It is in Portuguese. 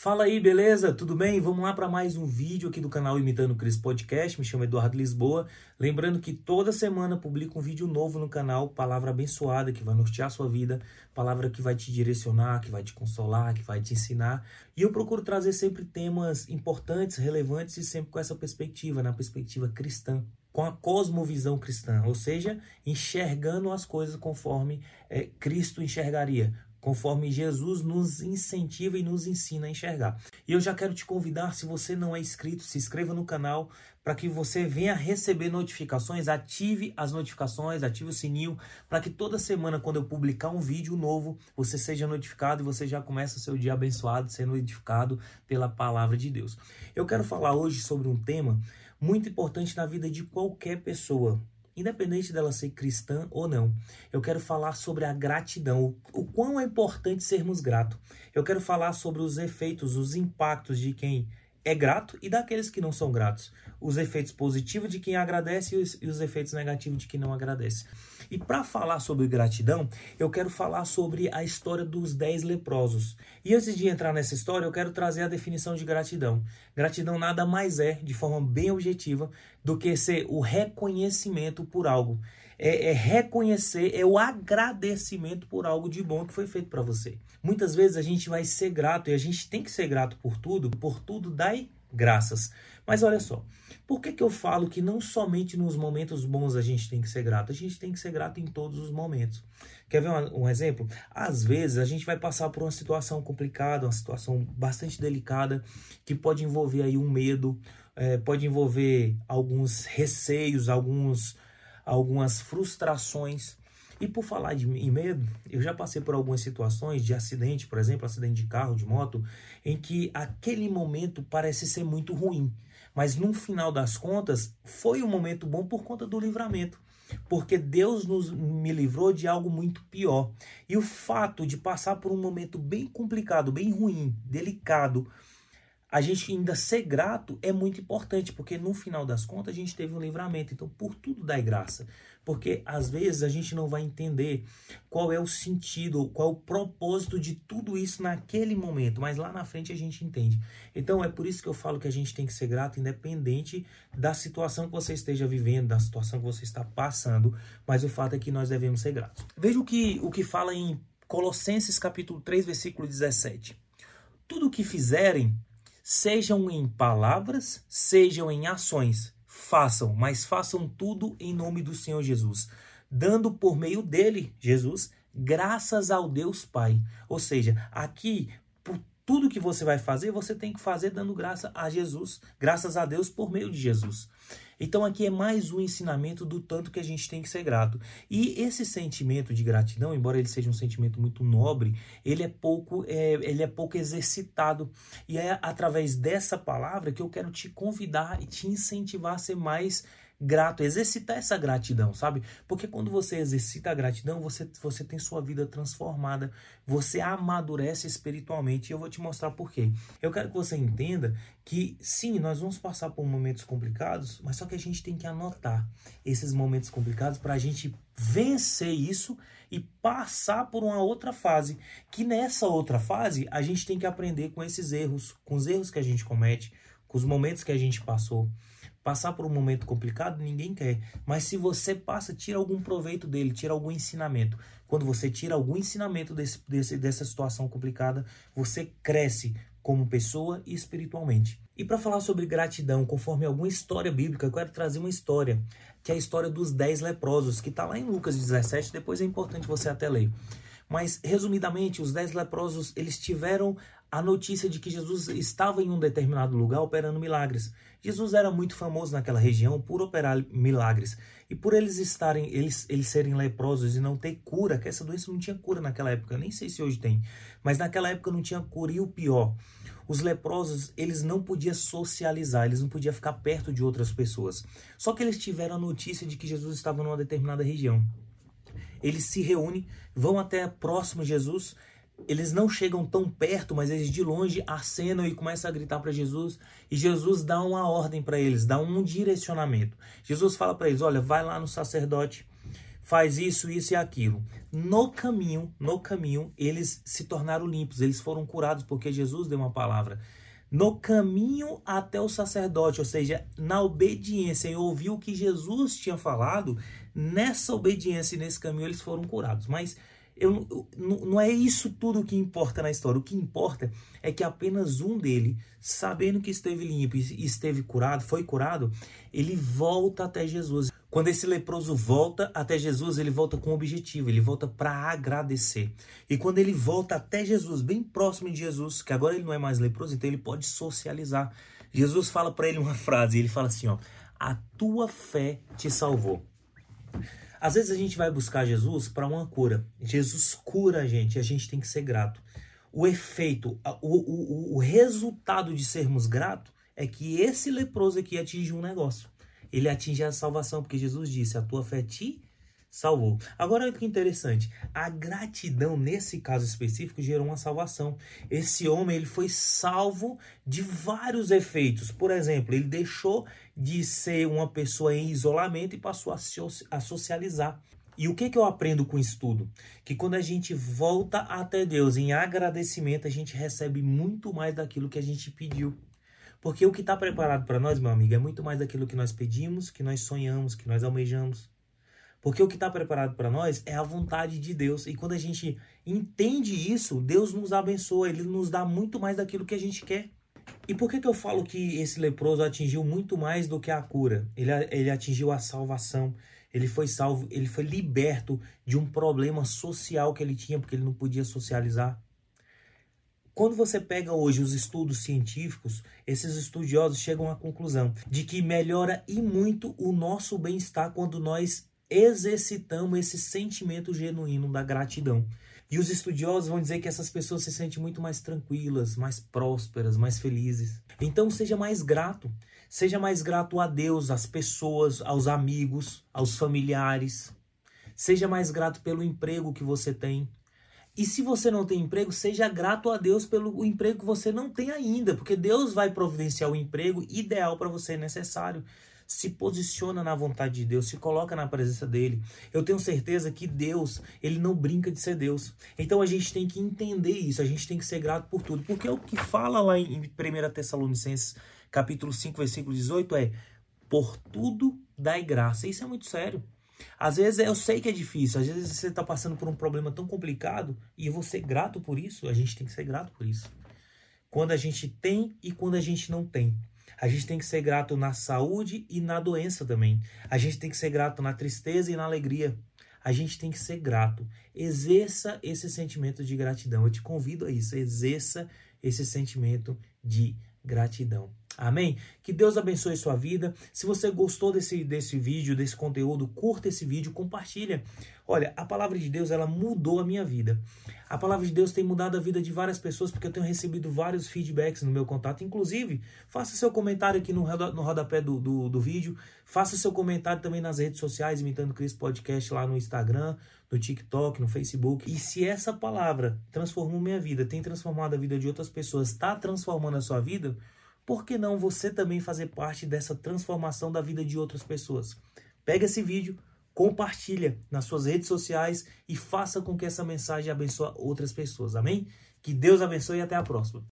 Fala aí, beleza? Tudo bem? Vamos lá para mais um vídeo aqui do canal Imitando o Cris Podcast. Me chamo Eduardo Lisboa. Lembrando que toda semana publico um vídeo novo no canal, palavra abençoada que vai nortear a sua vida, palavra que vai te direcionar, que vai te consolar, que vai te ensinar. E eu procuro trazer sempre temas importantes, relevantes e sempre com essa perspectiva, na perspectiva cristã, com a cosmovisão cristã, ou seja, enxergando as coisas conforme Cristo enxergaria, conforme Jesus nos incentiva e nos ensina a enxergar. E eu já quero te convidar, se você não é inscrito, se inscreva no canal para que você venha receber notificações, ative as notificações, ative o sininho, para que toda semana, quando eu publicar um vídeo novo, você seja notificado e você já começa o seu dia abençoado, sendo edificado pela palavra de Deus. Eu quero falar hoje sobre um tema muito importante na vida de qualquer pessoa, independente dela ser cristã ou não. Eu quero falar sobre a gratidão, o quão é importante sermos gratos. Eu quero falar sobre os efeitos, os impactos de quem é grato e daqueles que não são gratos. Os efeitos positivos de quem agradece e os efeitos negativos de quem não agradece. E para falar sobre gratidão, eu quero falar sobre a história dos 10 leprosos. E antes de entrar nessa história, eu quero trazer a definição de gratidão. Gratidão nada mais é, de forma bem objetiva, do que ser o reconhecimento por algo. É reconhecer, é o agradecimento por algo de bom que foi feito para você. Muitas vezes a gente vai ser grato, e a gente tem que ser grato por tudo dai graças. Mas olha só, por que eu falo que não somente nos momentos bons a gente tem que ser grato? A gente tem que ser grato em todos os momentos. Quer ver um exemplo? Às vezes a gente vai passar por uma situação complicada, uma situação bastante delicada, que pode envolver aí um medo, pode envolver alguns receios, algumas frustrações. E por falar em medo, eu já passei por algumas situações de acidente, por exemplo, acidente de carro, de moto, em que aquele momento parece ser muito ruim. Mas no final das contas, foi um momento bom por conta do livramento. Porque Deus me livrou de algo muito pior. E o fato de passar por um momento bem complicado, bem ruim, delicado, a gente ainda ser grato é muito importante, porque no final das contas a gente teve um livramento. Então, por tudo dai graça. Porque às vezes a gente não vai entender qual é o sentido, qual é o propósito de tudo isso naquele momento, mas lá na frente a gente entende. Então, é por isso que eu falo que a gente tem que ser grato, independente da situação que você esteja vivendo, da situação que você está passando, mas o fato é que nós devemos ser gratos. Veja o que fala em Colossenses capítulo 3, versículo 17. Tudo o que fizerem, sejam em palavras, sejam em ações, façam, mas façam tudo em nome do Senhor Jesus, dando por meio dele, Jesus, graças ao Deus Pai. Ou seja, aqui, por tudo que você vai fazer, você tem que fazer dando graça a Jesus, graças a Deus por meio de Jesus. Então aqui é mais um ensinamento do tanto que a gente tem que ser grato. E esse sentimento de gratidão, embora ele seja um sentimento muito nobre, ele é pouco exercitado. E é através dessa palavra que eu quero te convidar e te incentivar a ser mais grato, exercitar essa gratidão, sabe? Porque quando você exercita a gratidão, você tem sua vida transformada, você amadurece espiritualmente, e eu vou te mostrar por quê. Eu quero que você entenda que, sim, nós vamos passar por momentos complicados, mas só que a gente tem que anotar esses momentos complicados para a gente vencer isso e passar por uma outra fase, que nessa outra fase a gente tem que aprender com esses erros, com os erros que a gente comete, com os momentos que a gente passou. Passar por um momento complicado, ninguém quer. Mas se você passa, tira algum proveito dele, tira algum ensinamento. Quando você tira algum ensinamento dessa situação complicada, você cresce como pessoa e espiritualmente. E para falar sobre gratidão, conforme alguma história bíblica, eu quero trazer uma história, que é a história dos 10 leprosos, que está lá em Lucas 17, depois é importante você até ler. Mas, resumidamente, os 10 leprosos, eles tiveram a notícia de que Jesus estava em um determinado lugar operando milagres. Jesus era muito famoso naquela região por operar milagres. E por eles serem leprosos e não ter cura, que essa doença não tinha cura naquela época, nem sei se hoje tem, mas naquela época não tinha cura. E o pior, os leprosos, eles não podiam socializar, eles não podiam ficar perto de outras pessoas. Só que eles tiveram a notícia de que Jesus estava numa determinada região. Eles se reúnem, vão até próximo de Jesus. Eles não chegam tão perto, mas eles de longe acenam e começam a gritar para Jesus. E Jesus dá uma ordem para eles, dá um direcionamento. Jesus fala para eles, olha, vai lá no sacerdote, faz isso, isso e aquilo. No caminho, eles se tornaram limpos, eles foram curados, porque Jesus deu uma palavra. No caminho até o sacerdote, ou seja, na obediência, em ouvir o que Jesus tinha falado, nessa obediência e nesse caminho eles foram curados. Mas não é isso tudo que importa na história. O que importa é que apenas um dele, sabendo que esteve limpo e esteve curado, foi curado, ele volta até Jesus. Quando esse leproso volta até Jesus, ele volta com um objetivo, ele volta para agradecer. E quando ele volta até Jesus, bem próximo de Jesus, que agora ele não é mais leproso, então ele pode socializar. Jesus fala para ele uma frase, ele fala assim, ó, a tua fé te salvou. Às vezes a gente vai buscar Jesus para uma cura. Jesus cura a gente tem que ser grato. O efeito, o resultado de sermos gratos é que esse leproso aqui atinge um negócio. Ele atinge a salvação, porque Jesus disse, a tua fé te salvou. Agora, olha que interessante, a gratidão nesse caso específico gerou uma salvação. Esse homem ele foi salvo de vários efeitos. Por exemplo, ele deixou de ser uma pessoa em isolamento e passou a socializar. E o que eu aprendo com isso tudo? Que quando a gente volta até Deus em agradecimento, a gente recebe muito mais daquilo que a gente pediu. Porque o que está preparado para nós, meu amigo, é muito mais daquilo que nós pedimos, que nós sonhamos, que nós almejamos. Porque o que está preparado para nós é a vontade de Deus. E quando a gente entende isso, Deus nos abençoa, Ele nos dá muito mais daquilo que a gente quer. E por que eu falo que esse leproso atingiu muito mais do que a cura? Ele atingiu a salvação, ele foi salvo, ele foi liberto de um problema social que ele tinha, porque ele não podia socializar. Quando você pega hoje os estudos científicos, esses estudiosos chegam à conclusão de que melhora e muito o nosso bem-estar quando nós exercitamos esse sentimento genuíno da gratidão. E os estudiosos vão dizer que essas pessoas se sentem muito mais tranquilas, mais prósperas, mais felizes. Então seja mais grato. Seja mais grato a Deus, às pessoas, aos amigos, aos familiares. Seja mais grato pelo emprego que você tem. E se você não tem emprego, seja grato a Deus pelo emprego que você não tem ainda, porque Deus vai providenciar o emprego ideal para você, necessário. Se posiciona na vontade de Deus, se coloca na presença dele. Eu tenho certeza que Deus, ele não brinca de ser Deus. Então a gente tem que entender isso, a gente tem que ser grato por tudo. Porque o que fala lá em 1 Tessalonicenses, capítulo 5, versículo 18 é: por tudo dai graça. Isso é muito sério. Às vezes eu sei que é difícil, às vezes você está passando por um problema tão complicado e eu vou ser grato por isso, a gente tem que ser grato por isso. Quando a gente tem e quando a gente não tem. A gente tem que ser grato na saúde e na doença também. A gente tem que ser grato na tristeza e na alegria. A gente tem que ser grato. Exerça esse sentimento de gratidão. Eu te convido a isso, exerça esse sentimento de gratidão. Amém? Que Deus abençoe sua vida. Se você gostou desse vídeo, desse conteúdo, curta esse vídeo, compartilha. Olha, a palavra de Deus, ela mudou a minha vida. A palavra de Deus tem mudado a vida de várias pessoas, porque eu tenho recebido vários feedbacks no meu contato. Inclusive, faça seu comentário aqui no rodapé do vídeo. Faça seu comentário também nas redes sociais, Imitando o Cris Podcast lá no Instagram, no TikTok, no Facebook. E se essa palavra transformou minha vida, tem transformado a vida de outras pessoas, está transformando a sua vida, por que não você também fazer parte dessa transformação da vida de outras pessoas? Pega esse vídeo, compartilha nas suas redes sociais e faça com que essa mensagem abençoe outras pessoas. Amém? Que Deus abençoe e até a próxima.